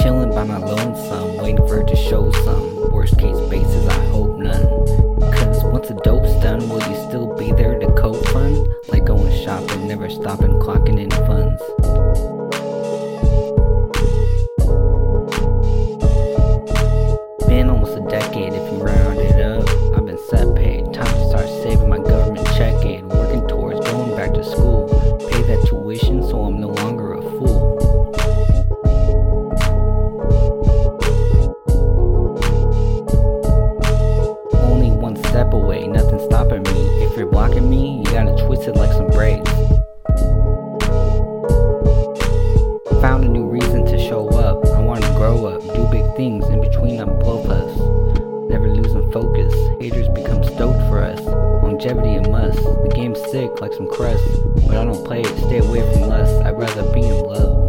Chillin' by my lonesome, waiting for it to show some. Worst case basis, I hope none. Cause once the dope's done, will you still be there to co-fund? Like going shopping, never stopping, clocking in funds. Been almost a decade if you round it up. I've been set paid, time to start saving my government check aid. Working towards going back to school. Pay that tuition so I'm no longer a fool. Away, nothing stopping me. If you're blocking me, you gotta twist it like some braids. Found a new reason to show up. I wanna grow up, do big things. In between, I'm blow puffs. Never losing focus. Haters become stoked for us. Longevity a must. The game's sick like some crust, but I don't play it. Stay away from lust. I'd rather be in love.